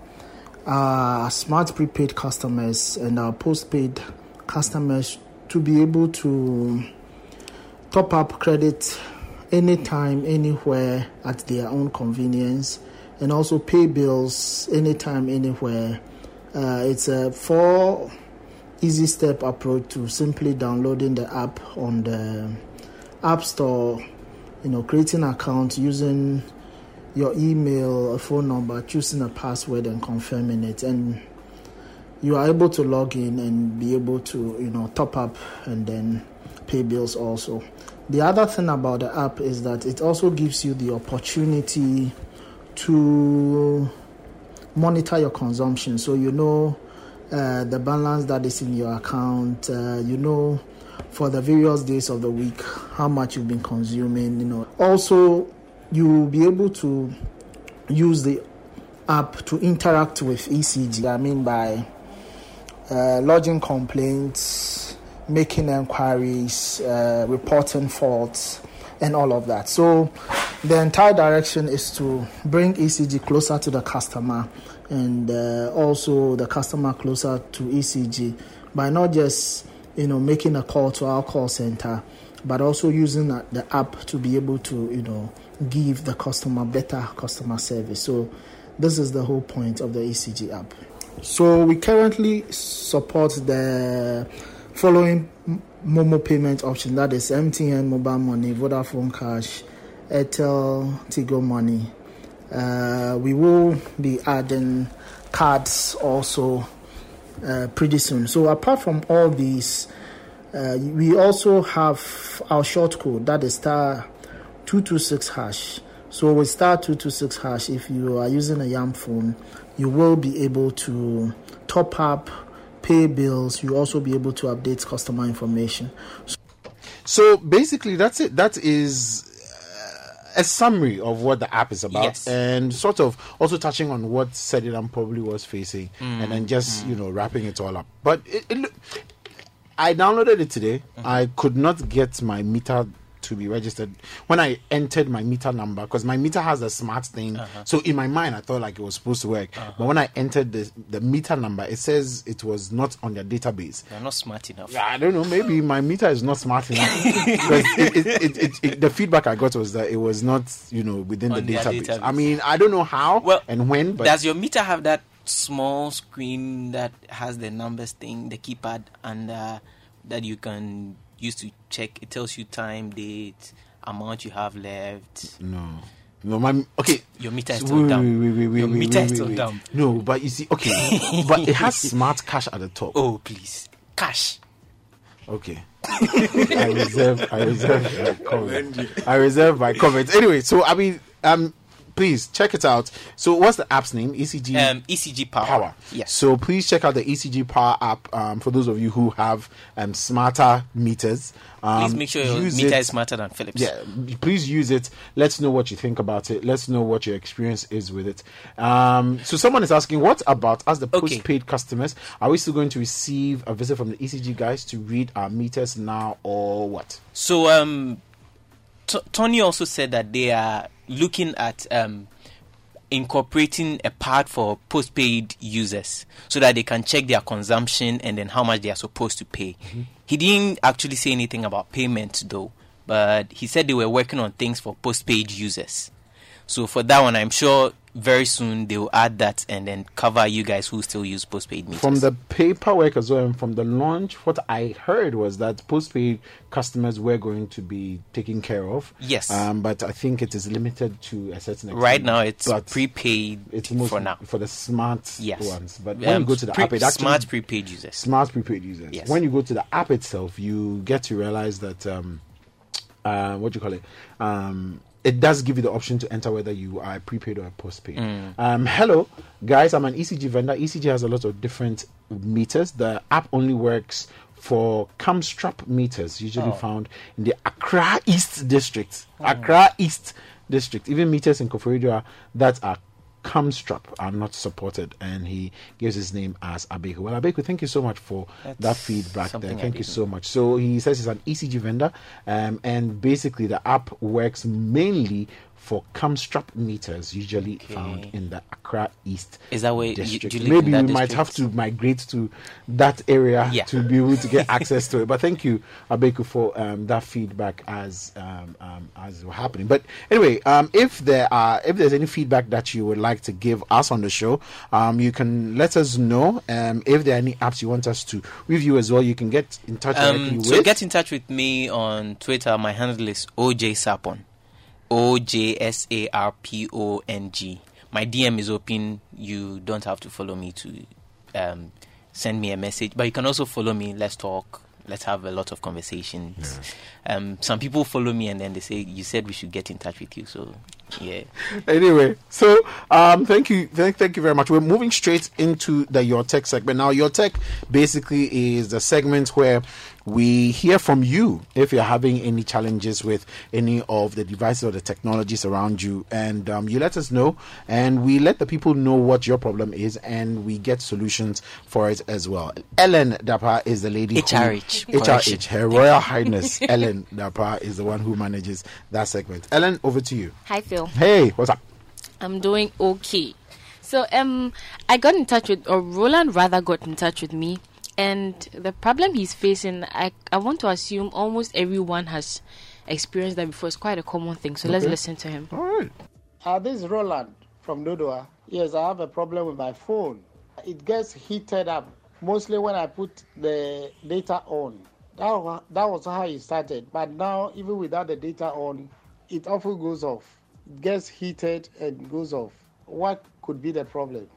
smart prepaid customers and postpaid customers to be able to top up credit anytime, anywhere at their own convenience. And also pay bills anytime, anywhere. It's a 4 easy step approach to simply downloading the app on the App Store, creating an account using your email, a phone number, choosing a password and confirming it. And you are able to log in and be able to, top up and then pay bills also. The other thing about the app is that it also gives you the opportunity to monitor your consumption, so the balance that is in your account, for the various days of the week, how much you've been consuming, Also, you will be able to use the app to interact with ECG. I mean by lodging complaints, making inquiries, reporting faults, and all of that. So the entire direction is to bring ECG closer to the customer and also the customer closer to ECG by not just, making a call to our call center, but also using the app to be able to, give the customer better customer service. So this is the whole point of the ECG app. So we currently support the following Momo payment option, that is MTN Mobile Money, Vodafone Cash, Airtel, Tigo Money. We will be adding cards also pretty soon. So apart from all these, we also have our short code, that is *226#, So with star 226 hash, if you are using a YAM phone, you will be able to top up, pay bills. You'll also be able to update customer information. So basically, that's it. That is a summary of what the app is about, yes, and sort of also touching on what Sedilam probably was facing, and then just, you know, wrapping it all up. But I downloaded it today. I could not get my meter to be registered when I entered my meter number, because my meter has a smart thing. So in my mind, I thought like it was supposed to work. But when I entered the meter number, it says it was not on their database. They're not smart enough. Yeah, I don't know. Maybe my meter is not smart enough. The feedback I got was that it was not, you know, within on the database. I mean, I don't know how and when. But does your meter have that small screen that has the numbers thing, the keypad, and that you can used to check? It tells you time, date, amount you have left. No, my okay. Your meter is still down. Your meter is still down. No, but you see, okay, but it has smart cash at the top. Oh, please, cash. Okay. I reserve my comment. Anyway, so I mean, please check it out. So what's the app's name? ECG Power. Yes. So please check out the ECG Power app for those of you who have smarter meters. Please make sure your meter is smarter than Philips. Yeah. Please use it. Let's know what you think about it. Let's know what your experience is with it. So someone is asking, what about us, the postpaid customers? Are we still going to receive a visit from the ECG guys to read our meters now or what? So Tony also said that they are looking at incorporating a part for postpaid users so that they can check their consumption and then how much they are supposed to pay. He didn't actually say anything about payments though, but he said they were working on things for postpaid users. So for that one, I'm sure very soon they will add that and then cover you guys who still use postpaid meters. From the paperwork as well and from the launch, what I heard was that postpaid customers were going to be taken care of. Yes. But I think it is limited to a certain extent. Right now, it's prepaid for now. For the smart ones. But when you go to the app, it actually... Smart prepaid users. Yes. When you go to the app itself, you get to realize that... it does give you the option to enter whether you are prepaid or postpaid. Hello, guys. I'm an ECG vendor. ECG has a lot of different meters. The app only works for Kamstrup meters, usually found in the Accra East District. Even meters in Koforidua that are Kamstrup are not supported, and he gives his name as Abeku. Well, Abeku, thank you so much for that feedback there. Thank you so much. So he says he's an ECG vendor, and basically the app works mainly for Kamstrup meters, usually found in the Accra East District. Is that where you live? Maybe we might have to migrate to that area to be able to get access to it. But thank you, Abeku, for that feedback as it happening. But anyway, if there's any feedback that you would like to give us on the show, you can let us know. If there are any apps you want us to review as well, you can get in touch directly with. So get in touch with me on Twitter. My handle is OJ Sapon. OJSARPONG. My DM is open. You don't have to follow me to send me a message, but you can also follow me. Let's talk. Let's have a lot of conversations. Yeah. Some people follow me and then they say, you said we should get in touch with you. So, yeah. Anyway, so thank you. Thank you very much. We're moving straight into the Your Tech segment. Now, Your Tech basically is the segment where we hear from you if you're having any challenges with any of the devices or the technologies around you. And you let us know, and we let the people know what your problem is, and we get solutions for it as well. Ellen Dapa is the lady. HRH. Her Royal Highness, Ellen Dapa, is the one who manages that segment. Ellen, over to you. Hi, Phil. Hey, what's up? I'm doing okay. So I got in touch with, or Roland rather got in touch with me. And the problem he's facing, I want to assume almost everyone has experienced that before. It's quite a common thing. So let's listen to him. All right. This is Roland from Dodoa. Yes, I have a problem with my phone. It gets heated up, mostly when I put the data on. That was how it started. But now, even without the data on, it often goes off. It gets heated and goes off. What could be the problem?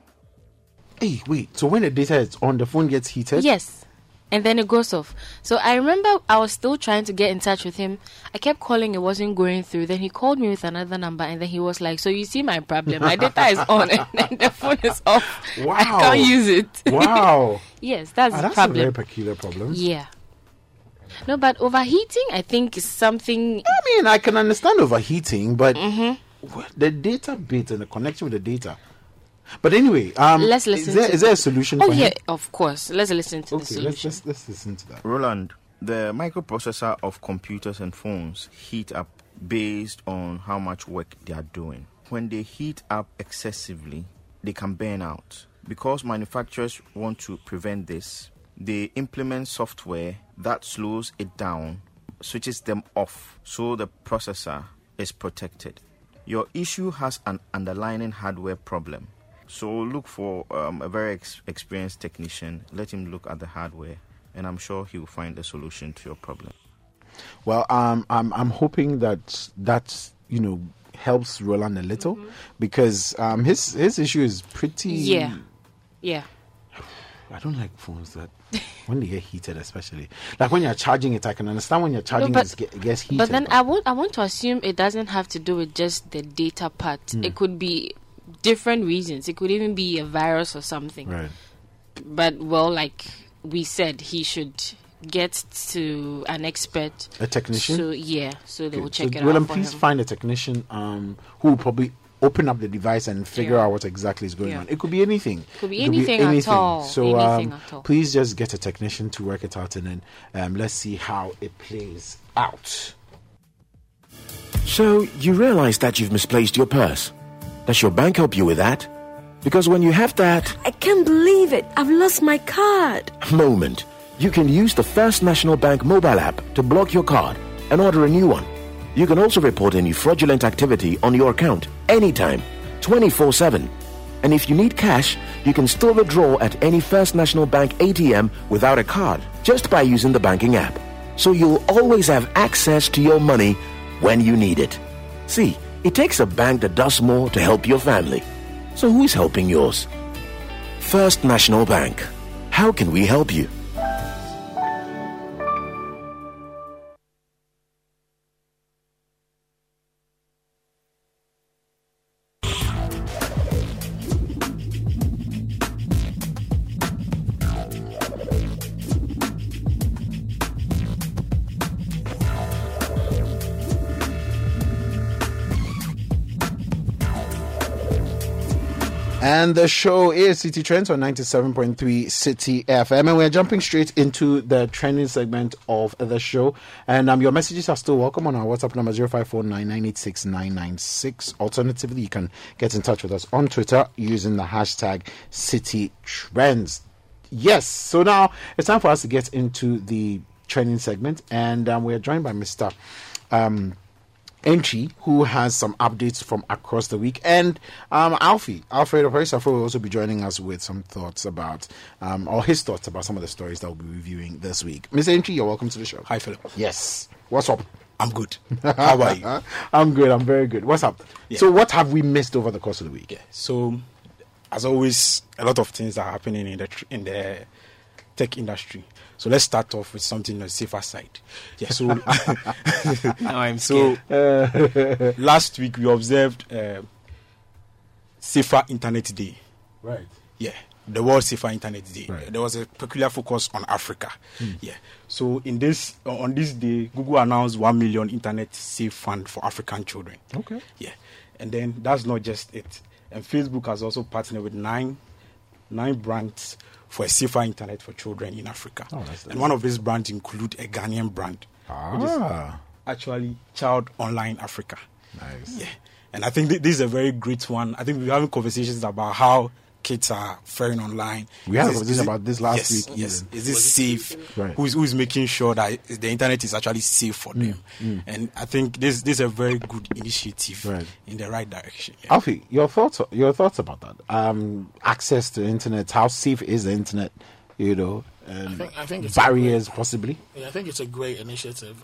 Hey, wait. So when the data is on, the phone gets heated? Yes. and then it goes off. So I remember I was still trying to get in touch with him. I kept calling, it wasn't going through. Then he called me with another number, and then he was like, so you see my problem, my data is on and then the phone is off. Wow. I can't use it. Wow. Yes, that's the problem. That's a very peculiar problem. Yeah. No, but overheating, I think, is something... I mean, I can understand overheating, but the data bit and the connection with the data. But anyway, let's listen. Is there a solution for him? Of course. Let's listen to the solution. Let's listen to that. Roland, the microprocessor of computers and phones heat up based on how much work they are doing. When they heat up excessively, they can burn out. Because manufacturers want to prevent this, they implement software that slows it down, switches them off, so the processor is protected. Your issue has an underlying hardware problem. So look for a very experienced technician. Let him look at the hardware, and I'm sure he will find a solution to your problem. Well, I'm hoping that helps Roland a little, because his issue is pretty. Yeah. I don't like phones that when they get heated, especially like when you're charging it. I can understand when you're charging it gets heated. But then I want to assume it doesn't have to do with just the data part. It could be different reasons. It could even be a virus or something. Right. But like we said, he should get to an expert, a technician. So they will check it out. Well, please find a technician who will probably open up the device and figure out what exactly is going on. It could be anything. It could be anything. At all. So please just get a technician to work it out, and then let's see how it plays out. So you realize that you've misplaced your purse. Does your bank help you with that? Because when you have that... I can't believe it. I've lost my card. Moment. You can use the First National Bank mobile app to block your card and order a new one. You can also report any fraudulent activity on your account anytime, 24/7. And if you need cash, you can still withdraw at any First National Bank ATM without a card, just by using the banking app. So you'll always have access to your money when you need it. See, it takes a bank that does more to help your family. So who's helping yours? First National Bank. How can we help you? And the show is City Trends on 97.3 City FM. And we're jumping straight into the trending segment of the show. And your messages are still welcome on our WhatsApp number 0549986996. Alternatively, you can get in touch with us on Twitter using the hashtag City Trends. Yes, so now it's time for us to get into the trending segment. And we're joined by Mr. Enchi, who has some updates from across the week, and Alfredo Prysofo will also be joining us with some thoughts about his thoughts about some of the stories that we'll be reviewing this week. Mr. Enchi, you're welcome to the show. Hi, Philip. Yes. What's up? I'm good. How are you? I'm good. I'm very good. What's up? Yeah. So what have we missed over the course of the week? Yeah. So, as always, a lot of things are happening in the tech industry. So let's start off with something on the safer side. Yeah. So I'm scared. So last week we observed Safer Internet Day. Right. Yeah. The World Safer Internet Day. Right. There was a peculiar focus on Africa. Mm. Yeah. So on this day, Google announced 1 million internet safe fund for African children. Okay. Yeah. And then that's not just it. And Facebook has also partnered with nine brands for a safer internet for children in Africa. Oh, and one of these brands include a Ghanaian brand, which is actually Child Online Africa. Nice. Yeah. And I think this is a very great one. I think we're having conversations about how kids are faring online. We had a conversation about this last week. Yes. Is this safe? Right. Who's making sure that the internet is actually safe for them? Mm. And I think this is a very good initiative in the right direction. Yeah. Alfie, your thoughts about that? Access to internet, how safe is the internet? I think it's barriers great, possibly. Yeah, I think it's a great initiative.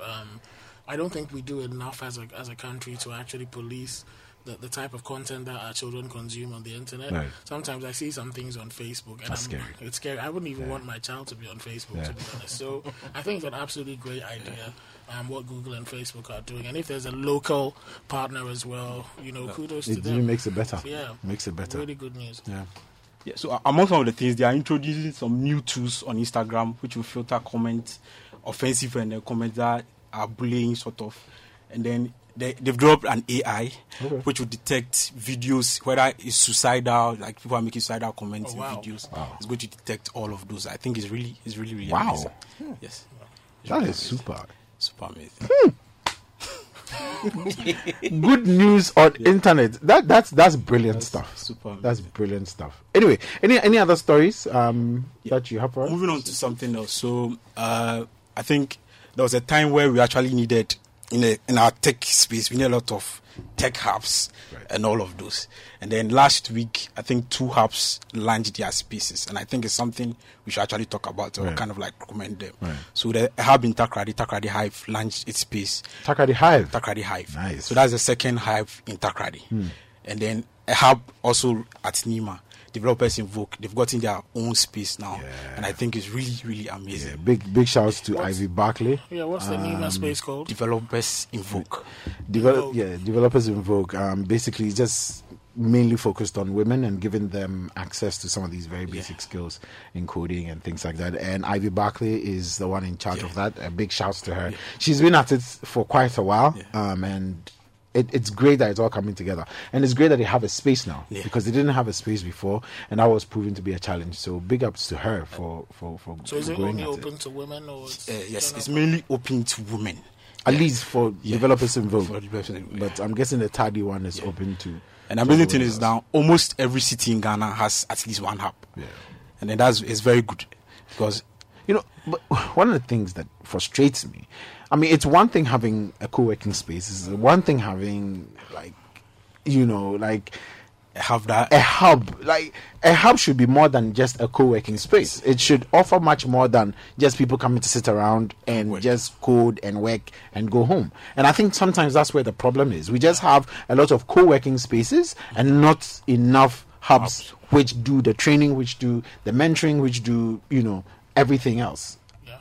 I don't think we do enough as a country to actually police the type of content that our children consume on the internet. Right. Sometimes I see some things on Facebook, and scary. It's scary. I wouldn't even want my child to be on Facebook, to be honest. So I think it's an absolutely great idea. What Google and Facebook are doing, and if there's a local partner as well, kudos to them. It really makes it better. Yeah, makes it better. Really good news. Yeah. So among some of the things, they are introducing some new tools on Instagram, which will filter comments, offensive and comments that are bullying, sort of, and then they've developed an AI which will detect videos, whether it's suicidal, like people are making suicidal comments in videos. Wow. It's going to detect all of those. I think it's really wow. Amazing. Yeah. Yes, that is super. Super amazing. Good news on internet. That's brilliant stuff. Super amazing. That's brilliant stuff. Anyway, any other stories that you have for us? Moving on to something else. So I think there was a time where we actually needed in our tech space, we need a lot of tech hubs and all of those. And then last week, I think 2 hubs launched their spaces. And I think it's something we should actually talk about or kind of like recommend them. Right. So the hub in Takoradi Hive, launched its space. Takoradi Hive. Nice. So that's the second hive in Takoradi. And then a hub also at Nima. Developers Invoke, they've gotten their own space now, and I think it's really, really amazing. Big shouts to Ivy Barclay. Yeah, what's the name of space called? Developers Invoke. Developers Invoke. Basically, just mainly focused on women and giving them access to some of these very basic skills in coding and things like that. And Ivy Barclay is the one in charge of that. A big shouts to her. She's been at it for quite a while, and it's great that it's all coming together, and it's great that they have a space now because they didn't have a space before, and that was proven to be a challenge. So big ups to her for so is it only open to women, or yes, it's mainly open to women at least for developers involved. But I'm guessing the tardy one is open to. And the amazing thing is now almost every city in Ghana has at least one hub, and then it's very good because but one of the things that frustrates me. I mean, it's one thing having a co-working space. It's one thing having, a hub. Like, a hub should be more than just a co-working space. It should offer much more than just people coming to sit around and just code and work and go home. And I think sometimes that's where the problem is. We just have a lot of co-working spaces and not enough hubs which do the training, which do the mentoring, which do, everything else.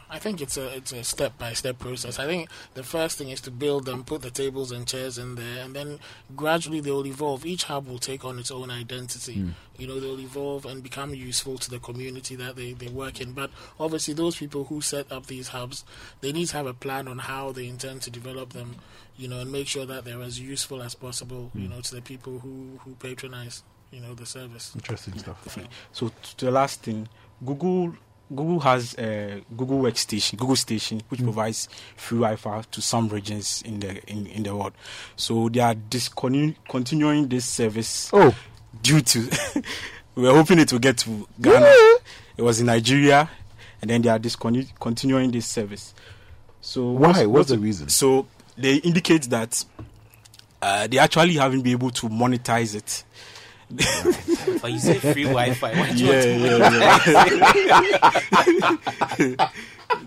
I think it's a step-by-step process. I think the first thing is to build them, put the tables and chairs in there, and then gradually they will evolve. Each hub will take on its own identity. They'll evolve and become useful to the community that they work in. But obviously those people who set up these hubs, they need to have a plan on how they intend to develop them, and make sure that they're as useful as possible, to the people who patronize, the service. Interesting stuff. So the last thing, Google has a Google Station, which provides free Wi-Fi to some regions in the world. So they are continuing this service due to we are hoping it will get to Ghana. It was in Nigeria, and then they are continuing this service. So why? What's the reason? So they indicate that they actually haven't been able to monetize it. But you say free Wi-Fi.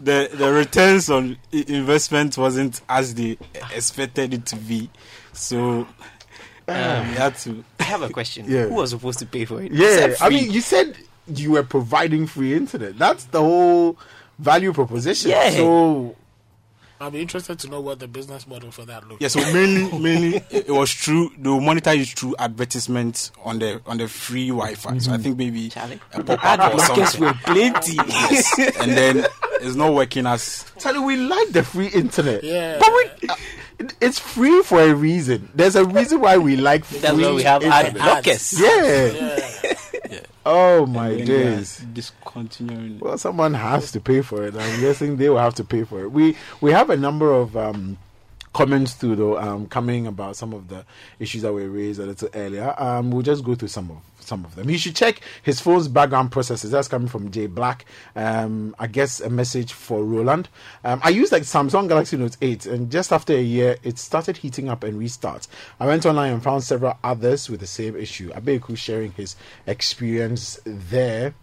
The returns on investment wasn't as they expected it to be, so I have a question. Who was supposed to pay for it? I mean, you said you were providing free internet. That's the whole value proposition. So I'll be interested to know what the business model for that looks like. Yeah, so mainly it was true. They monetize it through advertisements on the free Wi-Fi. So I think maybe a pop-up or something. We're plenty. And then it's not working as... Charlie, we like the free internet. Yeah. But it's free for a reason. There's a reason why we like free internet. That's why we have ad blockers. Yeah. Oh my days! Discontinuing. Well, someone has to pay for it. I'm guessing they will have to pay for it. We have a number of comments too, though, coming about some of the issues that were raised a little earlier. We'll just go through some of them. He should check his phone's background processes. That's coming from Jay Black. I guess a message for Roland. I used Samsung Galaxy Note 8, and just after a year, it started heating up and restart. I went online and found several others with the same issue. Abeku sharing his experience there.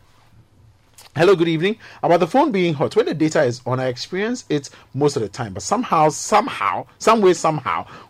Hello, good evening. About the phone being hot, when the data is on, I experience it most of the time. But somehow,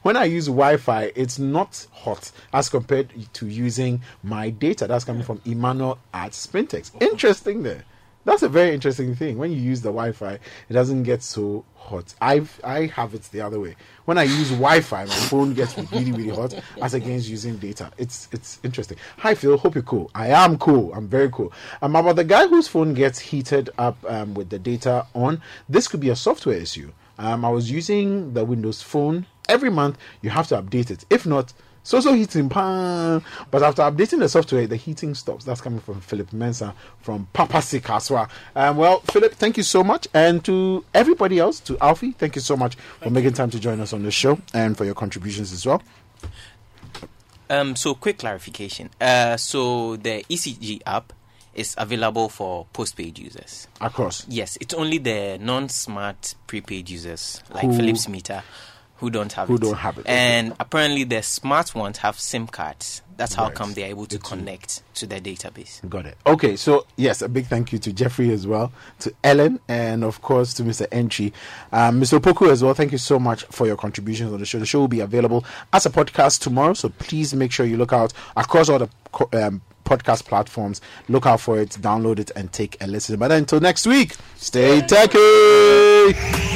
when I use Wi-Fi, it's not hot as compared to using my data. That's coming from Emmanuel at Spintex. Interesting there. That's a very interesting thing. When you use the Wi-Fi, it doesn't get so hot. I have it the other way. When I use Wi-Fi, my phone gets really, really hot as against using data. It's interesting. Hi, Phil. Hope you're cool. I am cool. I'm very cool. About the guy whose phone gets heated up with the data on, this could be a software issue. I was using the Windows phone. Every month, you have to update it. If not, so heating, but after updating the software, the heating stops. That's coming from Philip Mensah from Papasi Kaswa. Well, Philip, thank you so much. And to everybody else, to Alfie, thank you so much for making time to join us on the show and for your contributions as well. So quick clarification. So the ECG app is available for postpaid users. Of course. Yes, it's only the non-smart prepaid users like Philip's meter. Who don't have it. And apparently the smart ones have SIM cards. That's how come they're able to connect to their database. Got it. Okay, so yes, a big thank you to Jeffrey as well, to Ellen, and of course to Mr. Entry. Mr. Opoku as well, thank you so much for your contributions on the show. The show will be available as a podcast tomorrow, so please make sure you look out across all the podcast platforms. Look out for it, download it, and take a listen. But until next week, stay techy!